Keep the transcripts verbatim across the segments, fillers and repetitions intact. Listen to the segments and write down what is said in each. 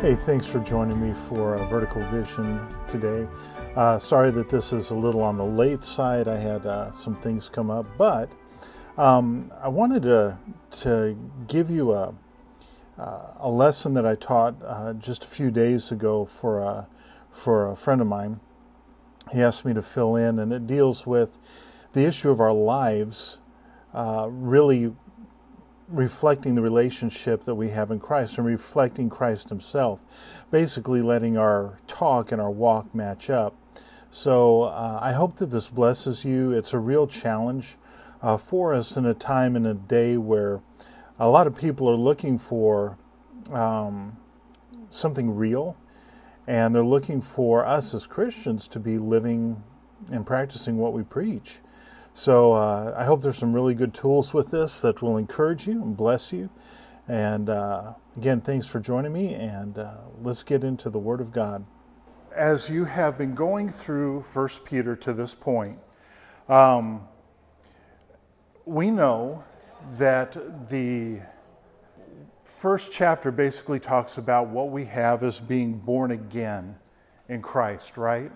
Hey, thanks for joining me for uh, Vertical Vision today. Uh, sorry that this is a little on the late side. I had uh, some things come up, but um, I wanted to to give you a uh, a lesson that I taught uh, just a few days ago for a for a friend of mine. He asked me to fill in, and it deals with the issue of our lives, uh, really. reflecting the relationship that we have in Christ and reflecting Christ himself, basically letting our talk and our walk match up. So uh, I hope that this blesses you. It's a real challenge uh, for us in a time and a day where a lot of people are looking for um, something real, and they're looking for us as Christians to be living and practicing what we preach. So uh, I hope there's some really good tools with this that will encourage you and bless you. And uh, again, thanks for joining me, and uh, let's get into the Word of God. As you have been going through First Peter to this point, um, we know that the first chapter basically talks about what we have as being born again in Christ, right?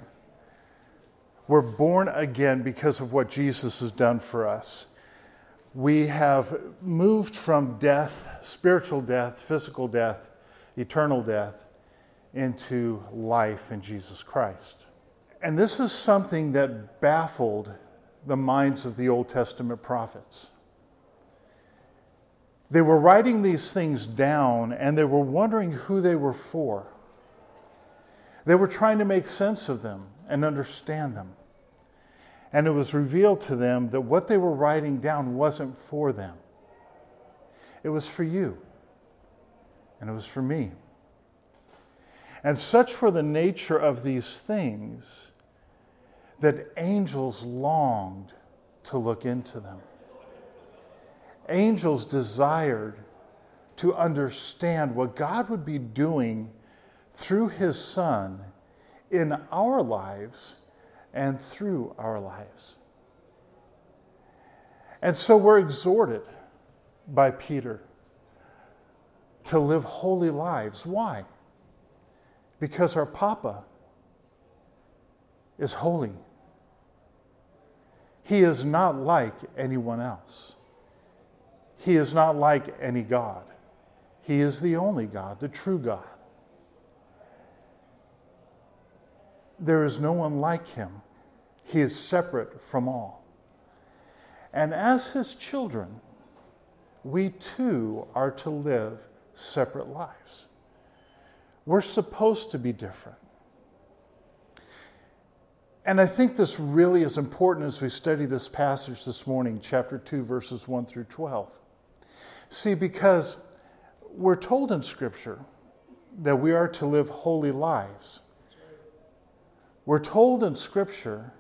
We're born again because of what Jesus has done for us. We have moved from death, spiritual death, physical death, eternal death, into life in Jesus Christ. And this is something that baffled the minds of the Old Testament prophets. They were writing these things down, and they were wondering who they were for. They were trying to make sense of them and understand them. And it was revealed to them that what they were writing down wasn't for them. It was for you. And it was for me. And such were the nature of these things that angels longed to look into them. Angels desired to understand what God would be doing through his Son in our lives and through our lives. And so we're exhorted by Peter to live holy lives. Why? Because our Papa is holy. He is not like anyone else. He is not like any God. He is the only God, the true God. There is no one like him. He is separate from all. And as his children, we too are to live separate lives. We're supposed to be different. And I think this really is important as we study this passage this morning, chapter two, verses one through twelve. See, because we're told in Scripture that we are to live holy lives. We're told in Scripture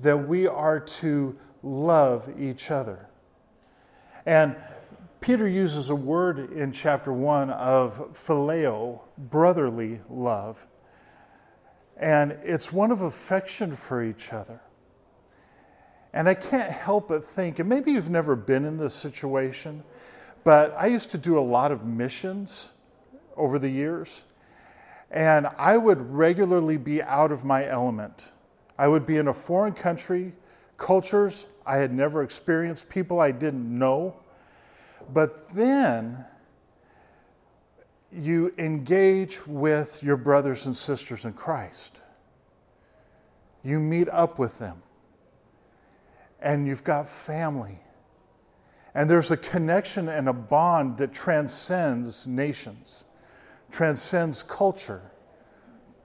that we are to love each other. And Peter uses a word in chapter one of phileo, brotherly love. And it's one of affection for each other. And I can't help but think, and maybe you've never been in this situation, but I used to do a lot of missions over the years. And I would regularly be out of my element. I would be in a foreign country, cultures I had never experienced, people I didn't know. But then you engage with your brothers and sisters in Christ. You meet up with them. And you've got family. And there's a connection and a bond that transcends nations, transcends culture,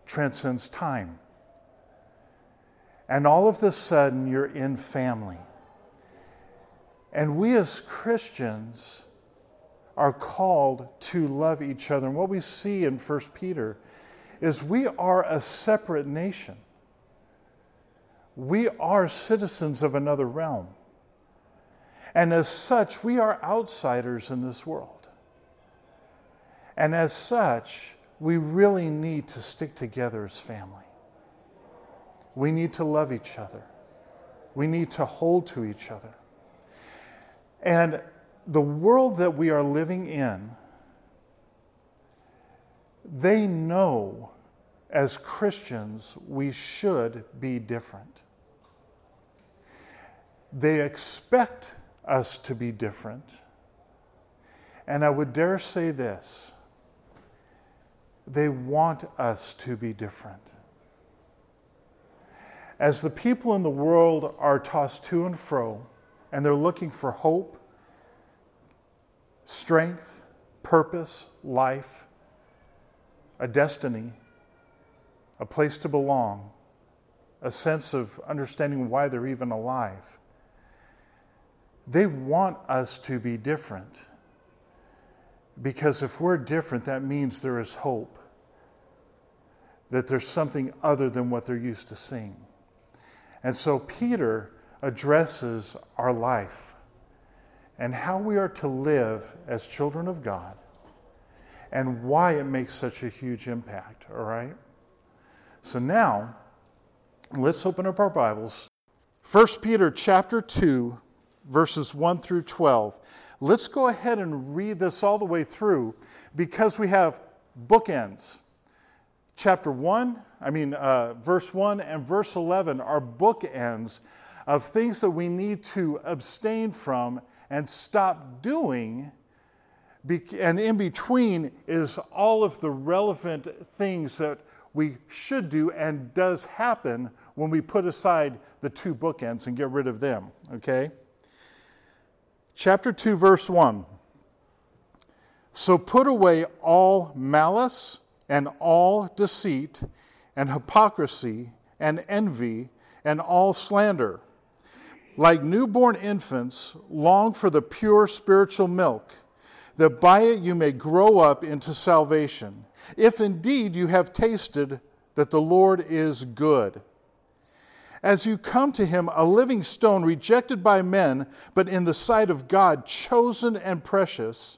transcends time. And all of the sudden, you're in family. And we as Christians are called to love each other. And what we see in First Peter is we are a separate nation. We are citizens of another realm. And as such, we are outsiders in this world. And as such, we really need to stick together as family. We need to love each other. We need to hold to each other. And the world that we are living in, They know as Christians we should be different. They expect us to be different. And I would dare say this, they want us to be different. As the people in the world are tossed to and fro, and they're looking for hope, strength, purpose, life, a destiny, a place to belong, a sense of understanding why they're even alive, they want us to be different. Because if we're different, that means there is hope. That there's something other than what they're used to seeing. And so Peter addresses our life and how we are to live as children of God and why it makes such a huge impact, all right? So now, let's open up our Bibles. First Peter chapter two, verses one through twelve. Let's go ahead and read this all the way through because we have bookends. Chapter one, I mean, uh, verse one and verse eleven are bookends of things that we need to abstain from and stop doing. And in between is all of the relevant things that we should do and does happen when we put aside the two bookends and get rid of them, okay? Chapter two, verse one. So put away all malice and all deceit and hypocrisy and envy and all slander. Like newborn infants, long for the pure spiritual milk, that by it you may grow up into salvation, if indeed you have tasted that the Lord is good. As you come to him, a living stone rejected by men, but in the sight of God, chosen and precious,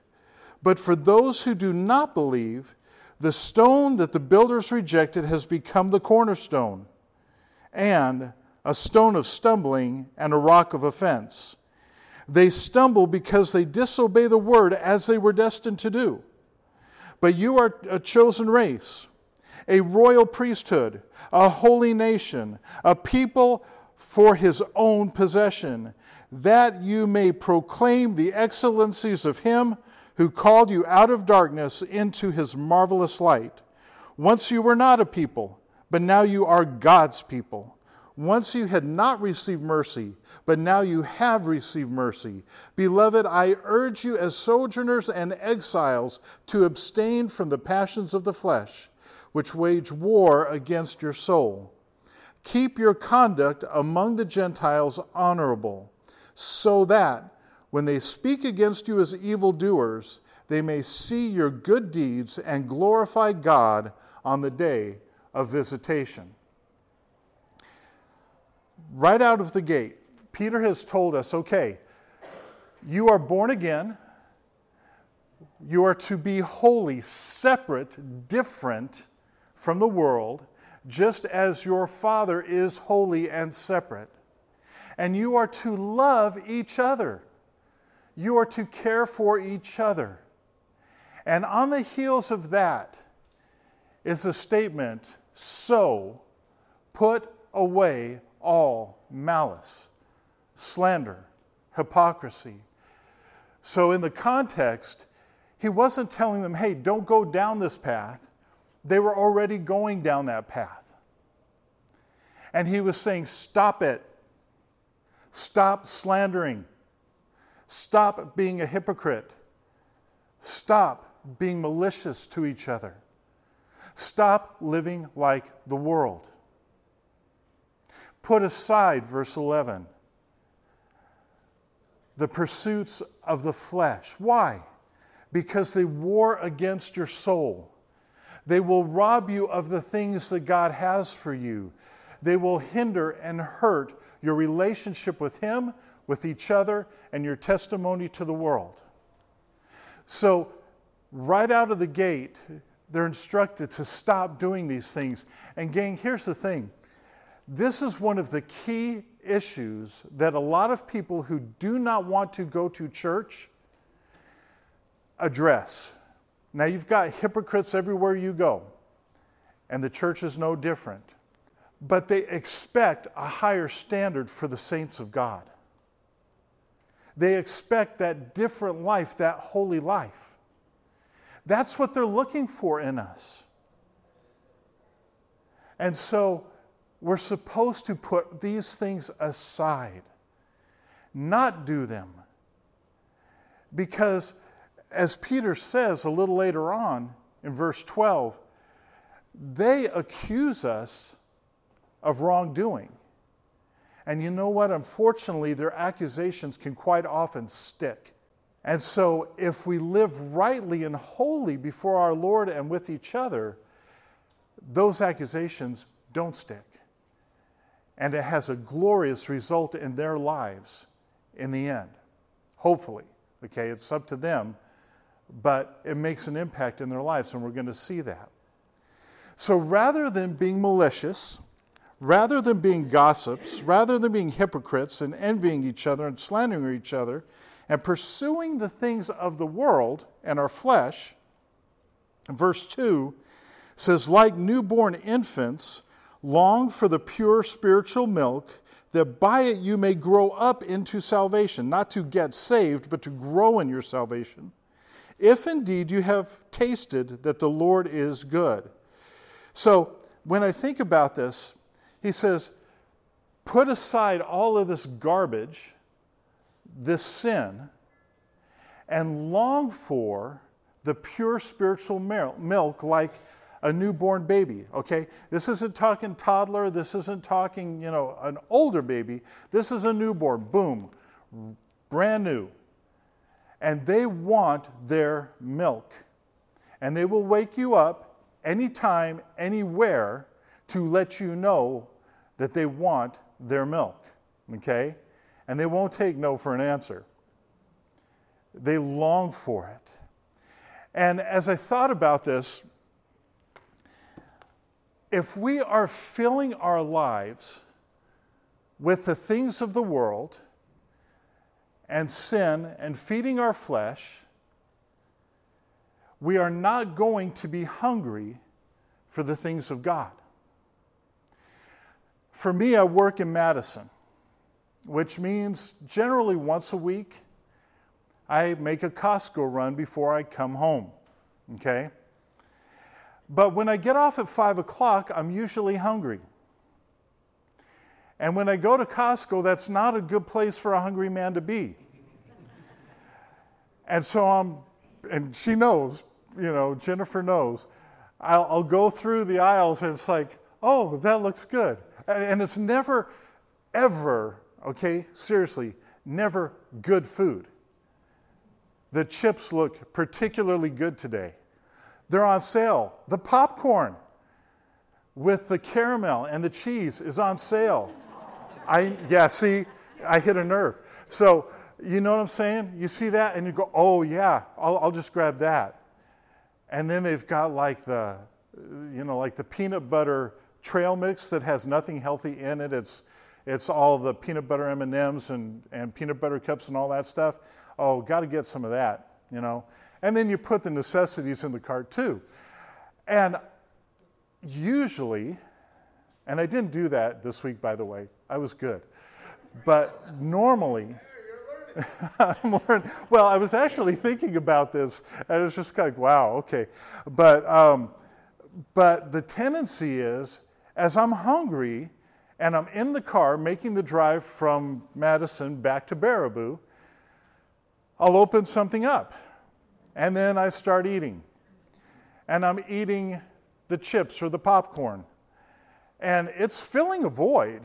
But for those who do not believe, the stone that the builders rejected has become the cornerstone, and a stone of stumbling and a rock of offense. They stumble because they disobey the word as they were destined to do. But you are a chosen race, a royal priesthood, a holy nation, a people for his own possession, that you may proclaim the excellencies of him who called you out of darkness into his marvelous light. Once you were not a people, but now you are God's people. Once you had not received mercy, but now you have received mercy. Beloved, I urge you as sojourners and exiles to abstain from the passions of the flesh, which wage war against your soul. Keep your conduct among the Gentiles honorable, so that when they speak against you as evildoers, they may see your good deeds and glorify God on the day of visitation. Right out of the gate, Peter has told us, okay, you are born again. You are to be holy, separate, different from the world, just as your Father is holy and separate. And you are to love each other. You are to care for each other. And on the heels of that is the statement, so put away all malice, slander, hypocrisy. So in the context, he wasn't telling them, hey, don't go down this path. They were already going down that path. And he was saying, stop it. Stop slandering. Stop being a hypocrite. Stop being malicious to each other. Stop living like the world. Put aside, verse eleven, the pursuits of the flesh. Why? Because they war against your soul. They will rob you of the things that God has for you. They will hinder and hurt your relationship with Him, with each other, and your testimony to the world. So right out of the gate, they're instructed to stop doing these things. And gang, here's the thing. This is one of the key issues that a lot of people who do not want to go to church address. Now, you've got hypocrites everywhere you go, and the church is no different. But they expect a higher standard for the saints of God. They expect that different life, that holy life. That's what they're looking for in us. And so we're supposed to put these things aside, not do them. Because as Peter says a little later on in verse twelve, they accuse us of wrongdoing. And you know what? Unfortunately, their accusations can quite often stick. And so if we live rightly and holy before our Lord and with each other, those accusations don't stick. And it has a glorious result in their lives in the end. Hopefully. Okay, it's up to them. But it makes an impact in their lives, and we're going to see that. So rather than being malicious, rather than being gossips, rather than being hypocrites and envying each other and slandering each other and pursuing the things of the world and our flesh, verse two says, like newborn infants, long for the pure spiritual milk, that by it you may grow up into salvation, not to get saved, but to grow in your salvation. If indeed you have tasted that the Lord is good. So when I think about this, he says, put aside all of this garbage, this sin, and long for the pure spiritual milk like a newborn baby, okay? This isn't talking toddler. This isn't talking, you know, an older baby. This is a newborn, boom, brand new. And they want their milk. And they will wake you up anytime, anywhere, to let you know that they want their milk, okay? And they won't take no for an answer. They long for it. And as I thought about this, if we are filling our lives with the things of the world, and sin, and feeding our flesh, we are not going to be hungry for the things of God. For me, I work in Madison, which means generally once a week, I make a Costco run before I come home, okay? But when I get off at five o'clock, I'm usually hungry. And when I go to Costco, that's not a good place for a hungry man to be. And so I'm, and she knows, you know, Jennifer knows, I'll, I'll go through the aisles and it's like, oh, that looks good. And, and it's never, ever, okay, seriously, never good food. The chips look particularly good today. They're on sale. The popcorn with the caramel and the cheese is on sale. I yeah, see, I hit a nerve. So you know what I'm saying? You see that and you go, oh yeah, I'll, I'll just grab that. And then they've got like the, you know, like the peanut butter trail mix that has nothing healthy in it. It's it's all the peanut butter M and M's and, and peanut butter cups and all that stuff. Oh, got to get some of that, you know. And then you put the necessities in the cart too. And usually, and I didn't do that this week, by the way. I was good. But normally, I'm learning. Well, I was actually thinking about this, and it's just like, wow, okay. But um, but the tendency is, as I'm hungry, and I'm in the car making the drive from Madison back to Baraboo, I'll open something up, and then I start eating, and I'm eating the chips or the popcorn, and it's filling a void.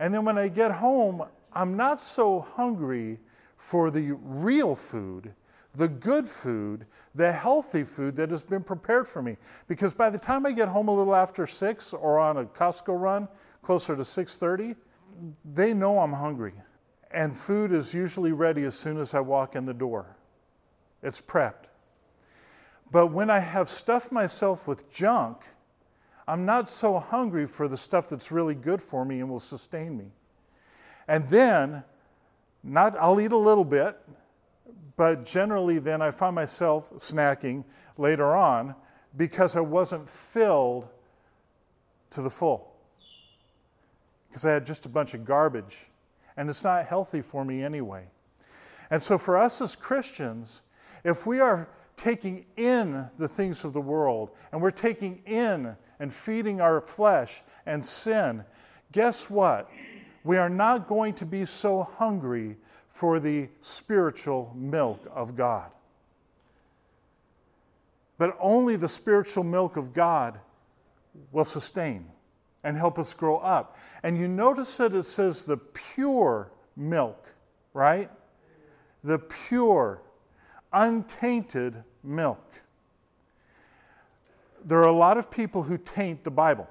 And then when I get home, I'm not so hungry for the real food, the good food, the healthy food that has been prepared for me. Because by the time I get home a little after six or on a Costco run, closer to six thirty, they know I'm hungry. And food is usually ready as soon as I walk in the door. It's prepped. But when I have stuffed myself with junk, I'm not so hungry for the stuff that's really good for me and will sustain me. And then, not I'll eat a little bit, but generally then I find myself snacking later on because I wasn't filled to the full. Because I had just a bunch of garbage. And it's not healthy for me anyway. And so for us as Christians, if we are taking in the things of the world, and we're taking in and feeding our flesh and sin, guess what? We are not going to be so hungry for the spiritual milk of God. But only the spiritual milk of God will sustain and help us grow up. And you notice that it says the pure milk, right? The pure, untainted milk. There are a lot of people who taint the Bible.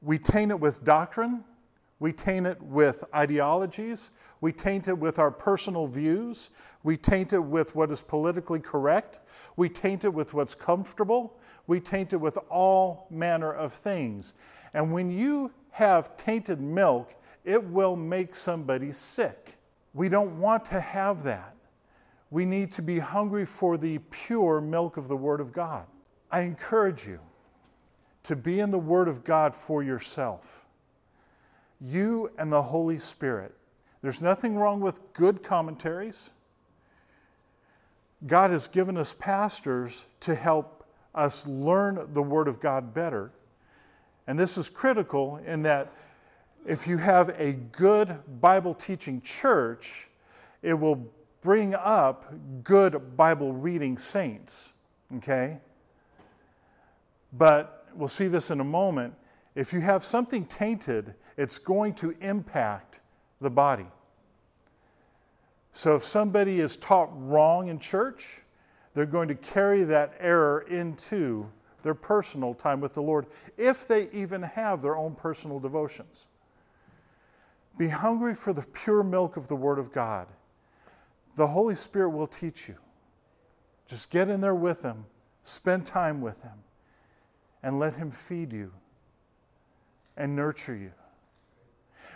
We taint it with doctrine. We taint it with ideologies. We taint it with our personal views. We taint it with what is politically correct. We taint it with what's comfortable. We taint it with all manner of things. And when you have tainted milk, it will make somebody sick. We don't want to have that. We need to be hungry for the pure milk of the Word of God. I encourage you to be in the Word of God for yourself. You and the Holy Spirit. There's nothing wrong with good commentaries. God has given us pastors to help us learn the Word of God better. And this is critical in that if you have a good Bible teaching church, it will bring up good Bible reading saints, okay? But we'll see this in a moment. If you have something tainted, it's going to impact the body. So if somebody is taught wrong in church, they're going to carry that error into their personal time with the Lord, if they even have their own personal devotions. Be hungry for the pure milk of the Word of God. The Holy Spirit will teach you. Just get in there with Him, spend time with Him, and let Him feed you and nurture you.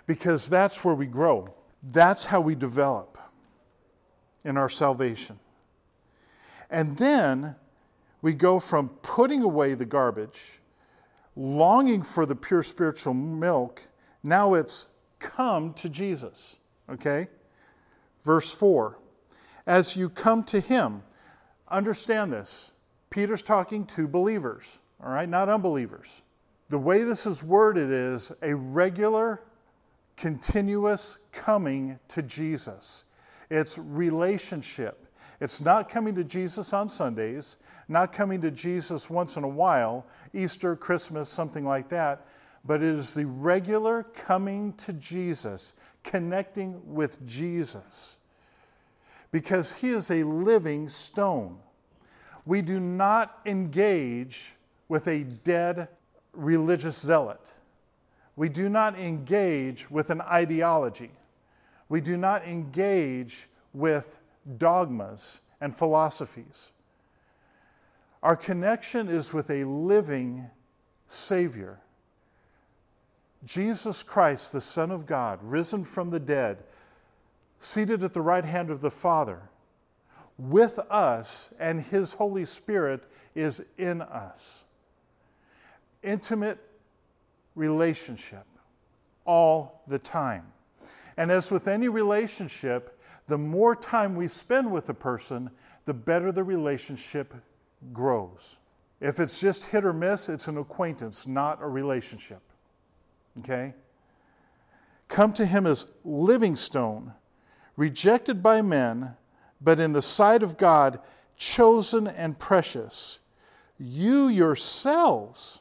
Because that's where we grow. That's how we develop in our salvation. And then we go from putting away the garbage, longing for the pure spiritual milk. Now it's come to Jesus, okay? Verse four. As you come to Him, understand this. Peter's talking to believers, all right, not unbelievers. The way this is worded is a regular, continuous coming to Jesus. It's relationship. It's not coming to Jesus on Sundays, not coming to Jesus once in a while, Easter, Christmas, something like that, but it is the regular coming to Jesus, connecting with Jesus. Because He is a living stone. We do not engage with a dead religious zealot. We do not engage with an ideology. We do not engage with dogmas and philosophies. Our connection is with a living Savior. Jesus Christ, the Son of God, risen from the dead, seated at the right hand of the Father, with us, and His Holy Spirit is in us. Intimate relationship all the time. And as with any relationship, the more time we spend with a person, the better the relationship grows. If it's just hit or miss, it's an acquaintance, not a relationship. Okay? Come to Him as living stone, rejected by men, but in the sight of God, chosen and precious. You yourselves,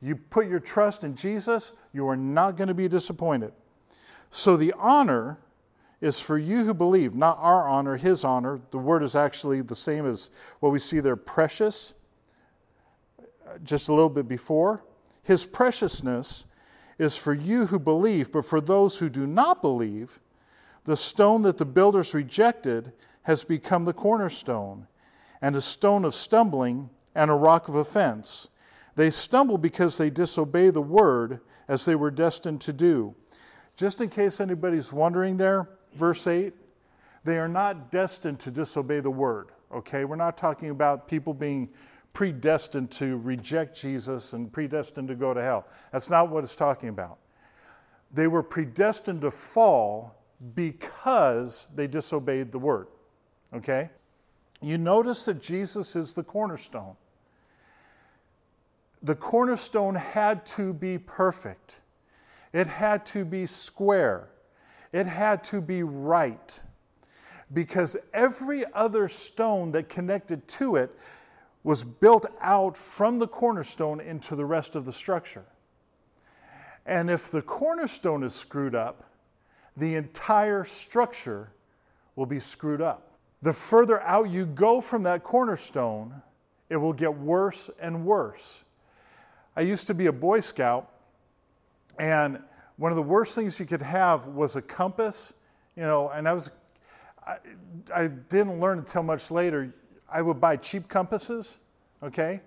You put your trust in Jesus, you are not going to be disappointed. So the honor is for you who believe, not our honor, his honor. The word is actually the same as what we see there, precious, just a little bit before. His preciousness is for you who believe, but for those who do not believe, the stone that the builders rejected has become the cornerstone, and a stone of stumbling and a rock of offense. They stumble because they disobey the word as they were destined to do. Just in case anybody's wondering there, verse eight, they are not destined to disobey the word, okay? We're not talking about people being predestined to reject Jesus and predestined to go to hell. That's not what it's talking about. They were predestined to fall because they disobeyed the word, okay? You notice that Jesus is the cornerstone. The cornerstone had to be perfect. It had to be square. It had to be right, because every other stone that connected to it was built out from the cornerstone into the rest of the structure. And if the cornerstone is screwed up, the entire structure will be screwed up. The further out you go from that cornerstone, it will get worse and worse. I used to be a Boy Scout, and one of the worst things you could have was a compass, you know, and I was, I, I didn't learn until much later. I would buy cheap compasses, okay?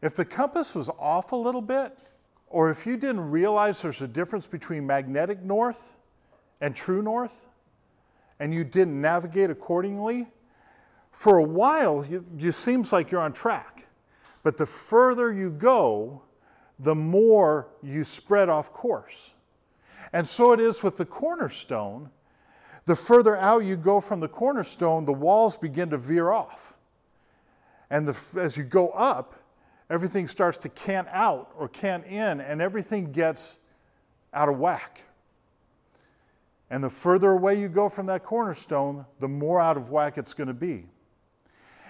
If the compass was off a little bit, or if you didn't realize there's a difference between magnetic north and true north, and you didn't navigate accordingly, for a while, you, you seems like you're on track. But the further you go, the more you spread off course. And so it is with the cornerstone. The further out you go from the cornerstone, the walls begin to veer off. And the, as you go up, everything starts to cant out or cant in, and everything gets out of whack. And the further away you go from that cornerstone, the more out of whack it's going to be.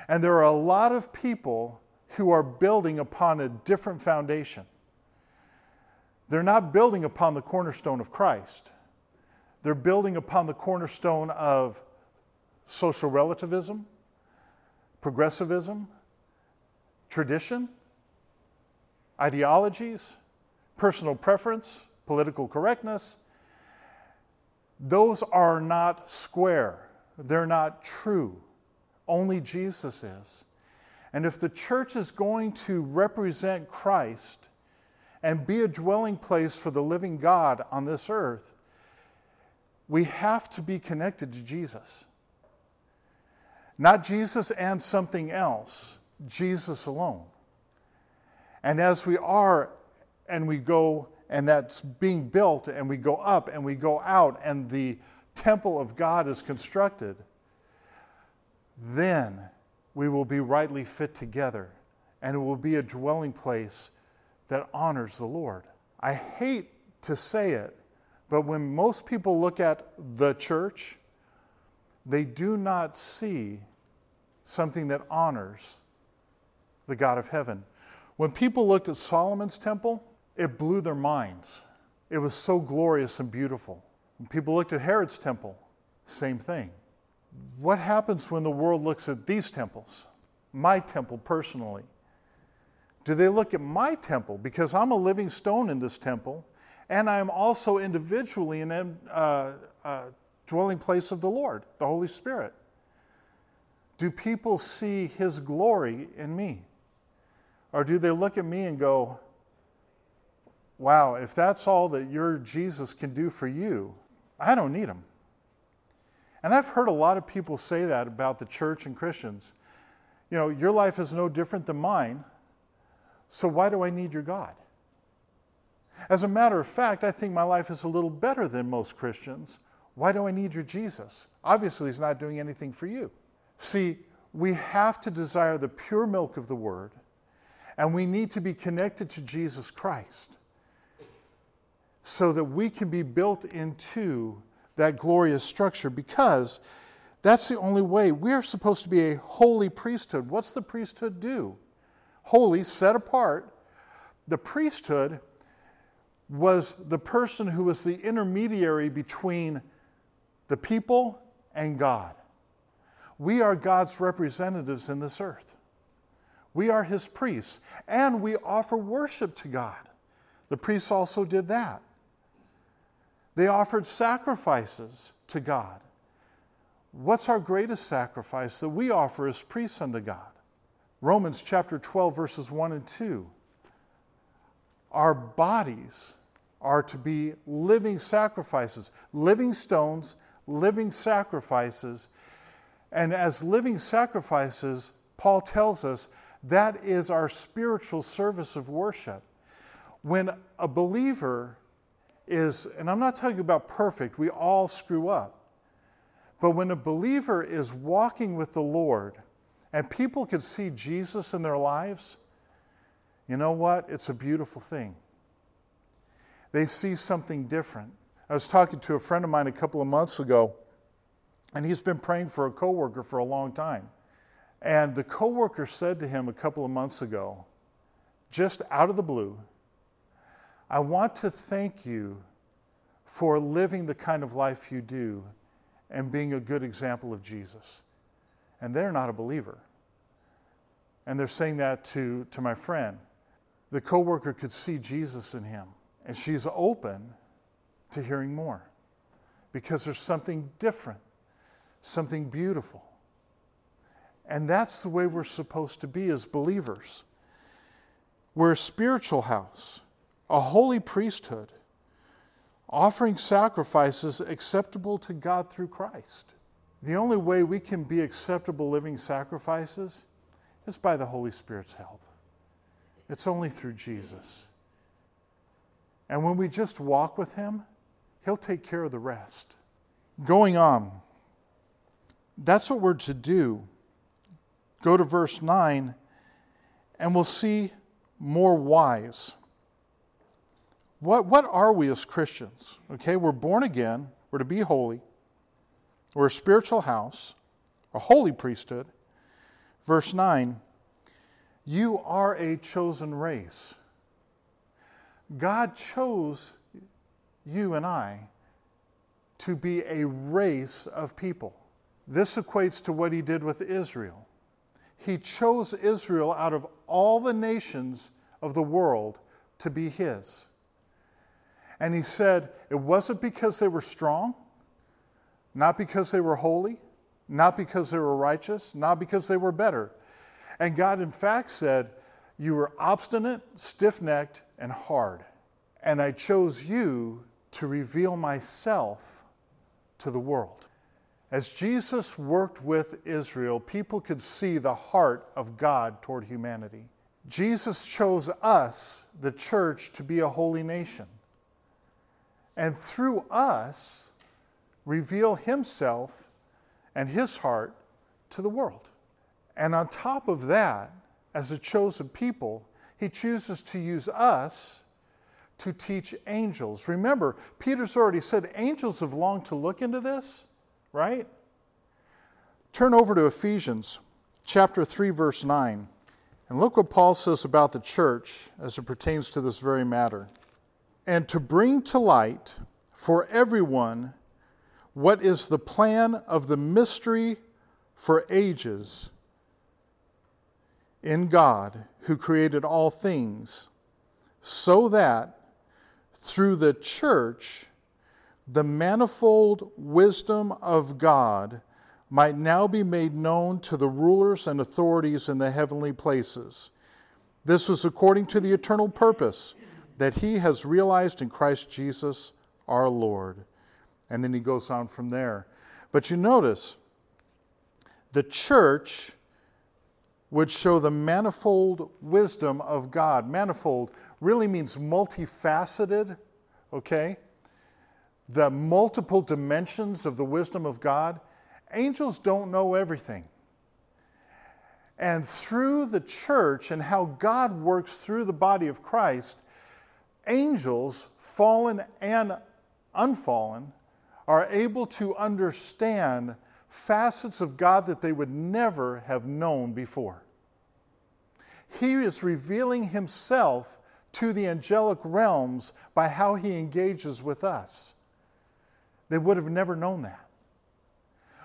And there are a lot of people who are building upon a different foundation. They're not building upon the cornerstone of Christ. They're building upon the cornerstone of social relativism, progressivism, tradition, ideologies, personal preference, political correctness. Those are not square. They're not true. Only Jesus is. And if the church is going to represent Christ and be a dwelling place for the living God on this earth, we have to be connected to Jesus. Not Jesus and something else, Jesus alone. And as we are, and we go, and that's being built, and we go up, and we go out, and the temple of God is constructed, then we will be rightly fit together, and it will be a dwelling place that honors the Lord. I hate to say it, but when most people look at the church, they do not see something that honors the God of heaven. When people looked at Solomon's temple, it blew their minds. It was so glorious and beautiful. When people looked at Herod's temple, same thing. What happens when the world looks at these temples? My temple personally. Do they look at my temple? Because I'm a living stone in this temple, and I'm also individually in a uh, uh, dwelling place of the Lord, the Holy Spirit. Do people see His glory in me? Or do they look at me and go, wow, if that's all that your Jesus can do for you, I don't need Him. And I've heard a lot of people say that about the church and Christians. You know, your life is no different than mine, so why do I need your God? As a matter of fact, I think my life is a little better than most Christians. Why do I need your Jesus? Obviously, He's not doing anything for you. See, we have to desire the pure milk of the Word, and we need to be connected to Jesus Christ so that we can be built into that glorious structure, because that's the only way. We are supposed to be a holy priesthood. What's the priesthood do? Holy, set apart. The priesthood was the person who was the intermediary between the people and God. We are God's representatives in this earth. We are his priests, and we offer worship to God. The priests also did that. They offered sacrifices to God. What's our greatest sacrifice that we offer as priests unto God? Romans chapter twelve, verses one and two. Our bodies are to be living sacrifices, living stones, living sacrifices. And as living sacrifices, Paul tells us, that is our spiritual service of worship. When a believer is, and I'm not talking about perfect, we all screw up, but when a believer is walking with the Lord and people can see Jesus in their lives, you know what? It's a beautiful thing. They see something different. I was talking to a friend of mine a couple of months ago, and he's been praying for a coworker for a long time. And the coworker said to him a couple of months ago, just out of the blue, "I want to thank you for living the kind of life you do and being a good example of Jesus." And they're not a believer. And they're saying that to, to my friend. The coworker could see Jesus in him, and she's open to hearing more because there's something different, something beautiful. And that's the way we're supposed to be as believers. We're a spiritual house, a holy priesthood, offering sacrifices acceptable to God through Christ. The only way we can be acceptable living sacrifices is by the Holy Spirit's help. It's only through Jesus. And when we just walk with him, he'll take care of the rest. Going on, that's what we're to do. Go to verse nine, and we'll see more whys. What, what are we as Christians? Okay, we're born again. We're to be holy. We're a spiritual house, a holy priesthood. Verse nine, you are a chosen race. God chose you and I to be a race of people. This equates to what he did with Israel. He chose Israel out of all the nations of the world to be his. And he said it wasn't because they were strong, not because they were holy, not because they were righteous, not because they were better. And God, in fact, said, you were obstinate, stiff-necked, and hard. And I chose you to reveal myself to the world. As Jesus worked with Israel, people could see the heart of God toward humanity. Jesus chose us, the church, to be a holy nation. And through us, reveal himself and his heart to the world. And on top of that, as a chosen people, he chooses to use us to teach angels. Remember, Peter's already said angels have longed to look into this. Right? Turn over to Ephesians chapter three, verse nine, and look what Paul says about the church as it pertains to this very matter. And to bring to light for everyone what is the plan of the mystery for ages in God, who created all things, so that through the church the manifold wisdom of God might now be made known to the rulers and authorities in the heavenly places. This was according to the eternal purpose that he has realized in Christ Jesus our Lord. And then he goes on from there. But you notice, the church would show the manifold wisdom of God. Manifold really means multifaceted, okay? The multiple dimensions of the wisdom of God. Angels don't know everything. and through the church and how God works through the body of Christ, angels, fallen and unfallen, are able to understand facets of God that they would never have known before. He is revealing himself to the angelic realms by how he engages with us. They would have never known that.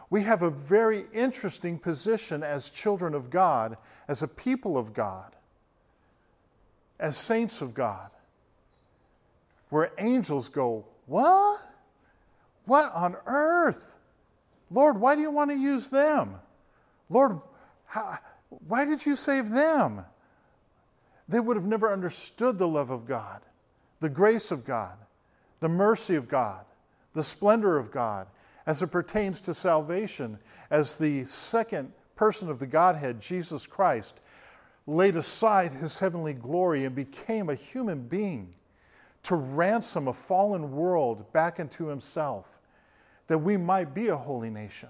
We have a very interesting position as children of God, as a people of God, as saints of God, where angels go, what? What on earth? Lord, why do you want to use them? Lord, how, why did you save them? They would have never understood the love of God, the grace of God, the mercy of God, the splendor of God, as it pertains to salvation, as the second person of the Godhead, Jesus Christ, laid aside his heavenly glory and became a human being to ransom a fallen world back into himself, that we might be a holy nation,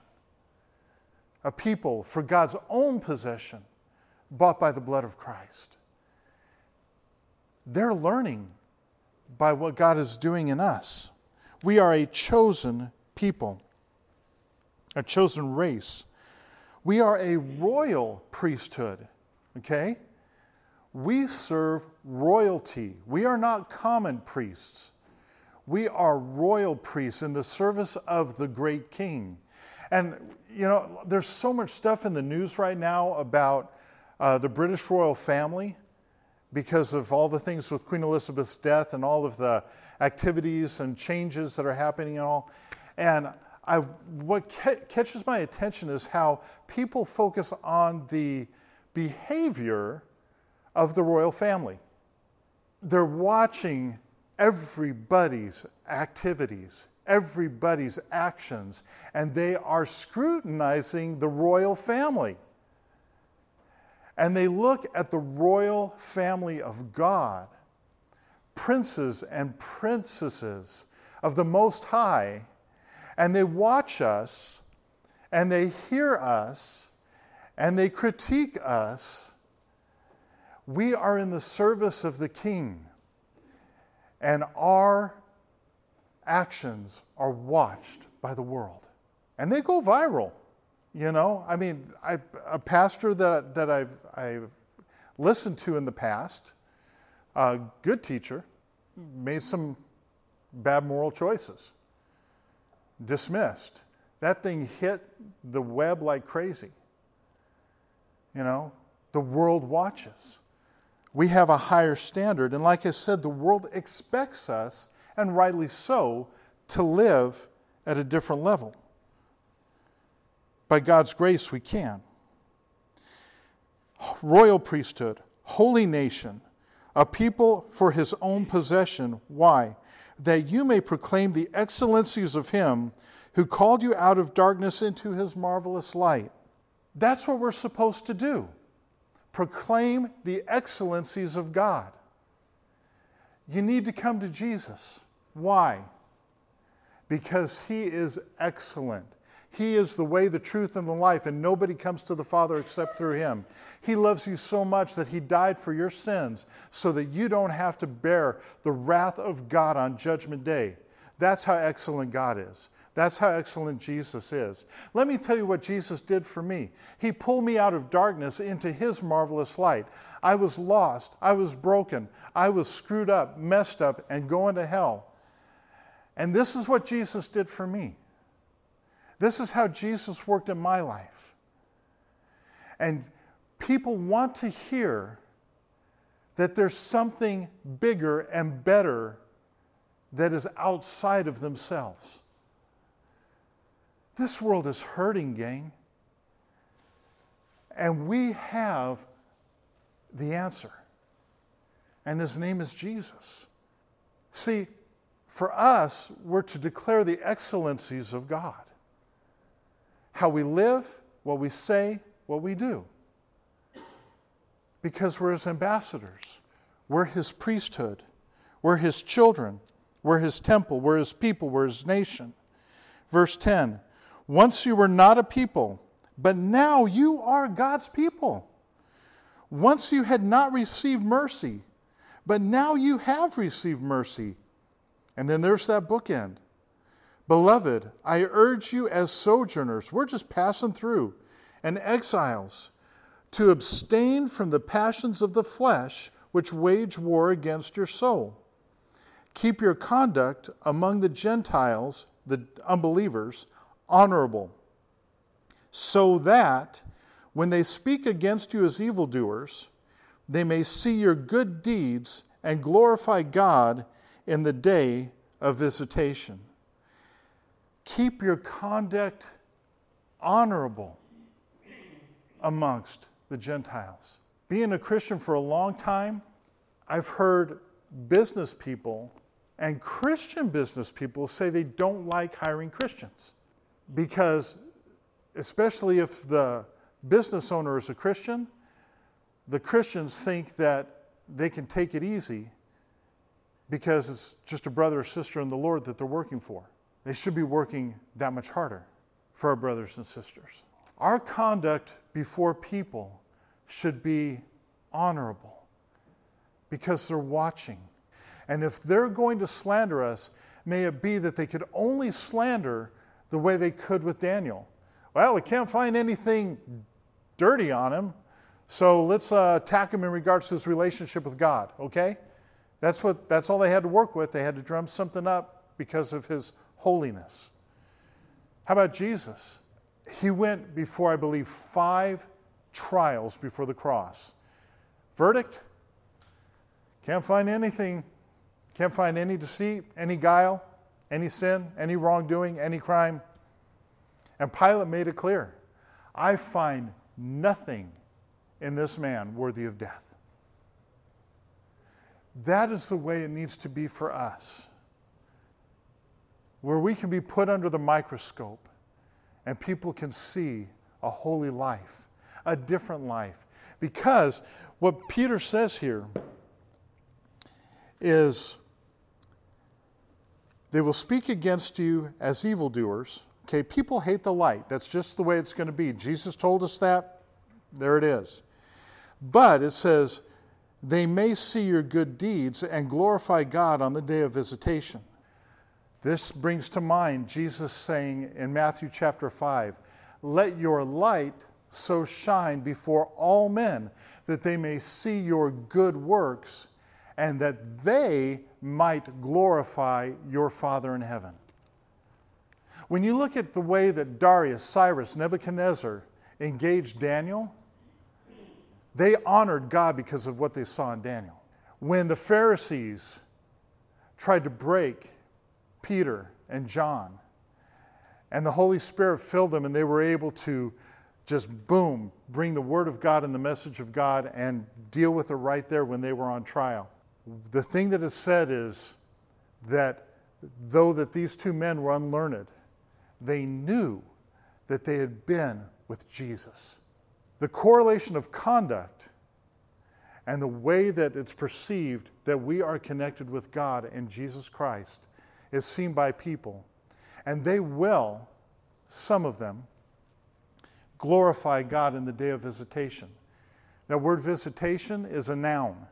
a people for God's own possession, bought by the blood of Christ. They're learning by what God is doing in us. We are a chosen people, a chosen race. We are a royal priesthood, okay? We serve royalty. We are not common priests. We are royal priests in the service of the great king. And, you know, there's so much stuff in the news right now about uh, the British royal family, because of all the things with Queen Elizabeth's death and all of the activities and changes that are happening and all. And I, what ca- catches my attention is how people focus on the behavior of the royal family. They're watching everybody's activities, everybody's actions, and they are scrutinizing the royal family. And they look at the royal family of God, princes and princesses of the Most High, and they watch us, and they hear us, and they critique us. We are in the service of the King, and our actions are watched by the world. And they go viral. You know, I mean, I, a pastor that, that I've, I've listened to in the past, a good teacher, made some bad moral choices, dismissed. That thing hit the web like crazy. You know, the world watches. We have a higher standard. And like I said, the world expects us, and rightly so, to live at a different level. By God's grace, we can. Royal priesthood, holy nation, a people for his own possession. Why? That you may proclaim the excellencies of him who called you out of darkness into his marvelous light. That's what we're supposed to do. Proclaim the excellencies of God. You need to come to Jesus. Why? Because he is excellent. He is the way, the truth, and the life, and nobody comes to the Father except through him. He loves you so much that he died for your sins so that you don't have to bear the wrath of God on Judgment Day. That's how excellent God is. That's how excellent Jesus is. Let me tell you what Jesus did for me. He pulled me out of darkness into his marvelous light. I was lost. I was broken. I was screwed up, messed up, and going to hell. And this is what Jesus did for me. This is how Jesus worked in my life. And people want to hear that there's something bigger and better that is outside of themselves. This world is hurting, gang. And we have the answer. And his name is Jesus. See, for us, we're to declare the excellencies of God. How we live, what we say, what we do. Because we're his ambassadors. We're his priesthood. We're his children. We're his temple. We're his people. We're his nation. Verse ten, once you were not a people, but now you are God's people. Once you had not received mercy, but now you have received mercy. And then there's that bookend. Beloved, I urge you as sojourners, we're just passing through, and exiles, to abstain from the passions of the flesh which wage war against your soul. Keep your conduct among the Gentiles, the unbelievers, honorable, so that when they speak against you as evildoers, they may see your good deeds and glorify God in the day of visitation. Keep your conduct honorable amongst the Gentiles. Being a Christian for a long time, I've heard business people and Christian business people say they don't like hiring Christians because, especially if the business owner is a Christian, the Christians think that they can take it easy because it's just a brother or sister in the Lord that they're working for. They should be working that much harder for our brothers and sisters. Our conduct before people should be honorable because they're watching. And if they're going to slander us, may it be that they could only slander the way they could with Daniel. Well, we can't find anything dirty on him, so let's uh, attack him in regards to his relationship with God, okay? That's what. That's all they had to work with. They had to drum something up because of his holiness. How about Jesus? He went before, I believe, five trials before the cross. Verdict? Can't find anything. Can't find any deceit, any guile, any sin, any wrongdoing, any crime. And Pilate made it clear, I find nothing in this man worthy of death. That is the way it needs to be for us, where we can be put under the microscope and people can see a holy life, a different life. Because what Peter says here is, they will speak against you as evildoers. Okay, people hate the light. That's just the way it's going to be. Jesus told us that. There it is. But it says, they may see your good deeds and glorify God on the day of visitation. This brings to mind Jesus saying in Matthew chapter five, let your light so shine before all men that they may see your good works and that they might glorify your Father in heaven. When you look at the way that Darius, Cyrus, Nebuchadnezzar engaged Daniel, they honored God because of what they saw in Daniel. When the Pharisees tried to break Peter and John, and the Holy Spirit filled them and they were able to just, boom, bring the Word of God and the message of God and deal with it right there when they were on trial. The thing that is said is that though that these two men were unlearned, they knew that they had been with Jesus. The correlation of conduct and the way that it's perceived that we are connected with God and Jesus Christ is seen by people. And they will, some of them, glorify God in the day of visitation. That word visitation is a noun.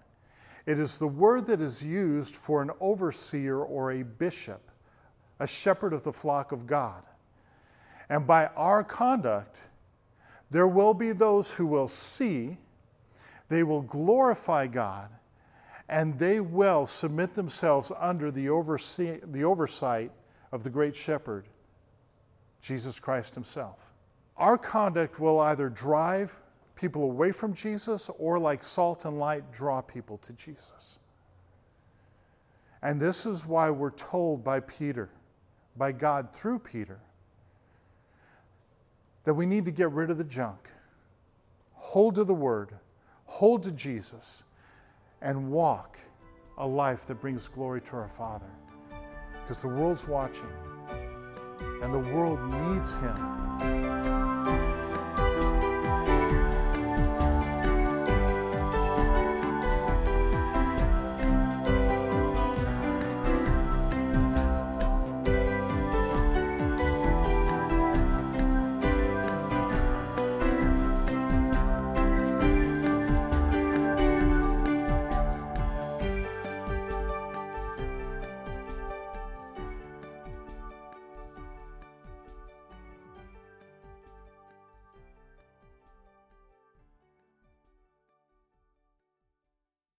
It is the word that is used for an overseer or a bishop, a shepherd of the flock of God. And by our conduct, there will be those who will see, they will glorify God, and they will submit themselves under the overse- the oversight of the great shepherd, Jesus Christ himself. Our conduct will either drive people away from Jesus or, like salt and light, draw people to Jesus. And this is why we're told by Peter, by God through Peter, that we need to get rid of the junk, hold to the Word, hold to Jesus, and walk a life that brings glory to our Father. Because the world's watching, and the world needs Him.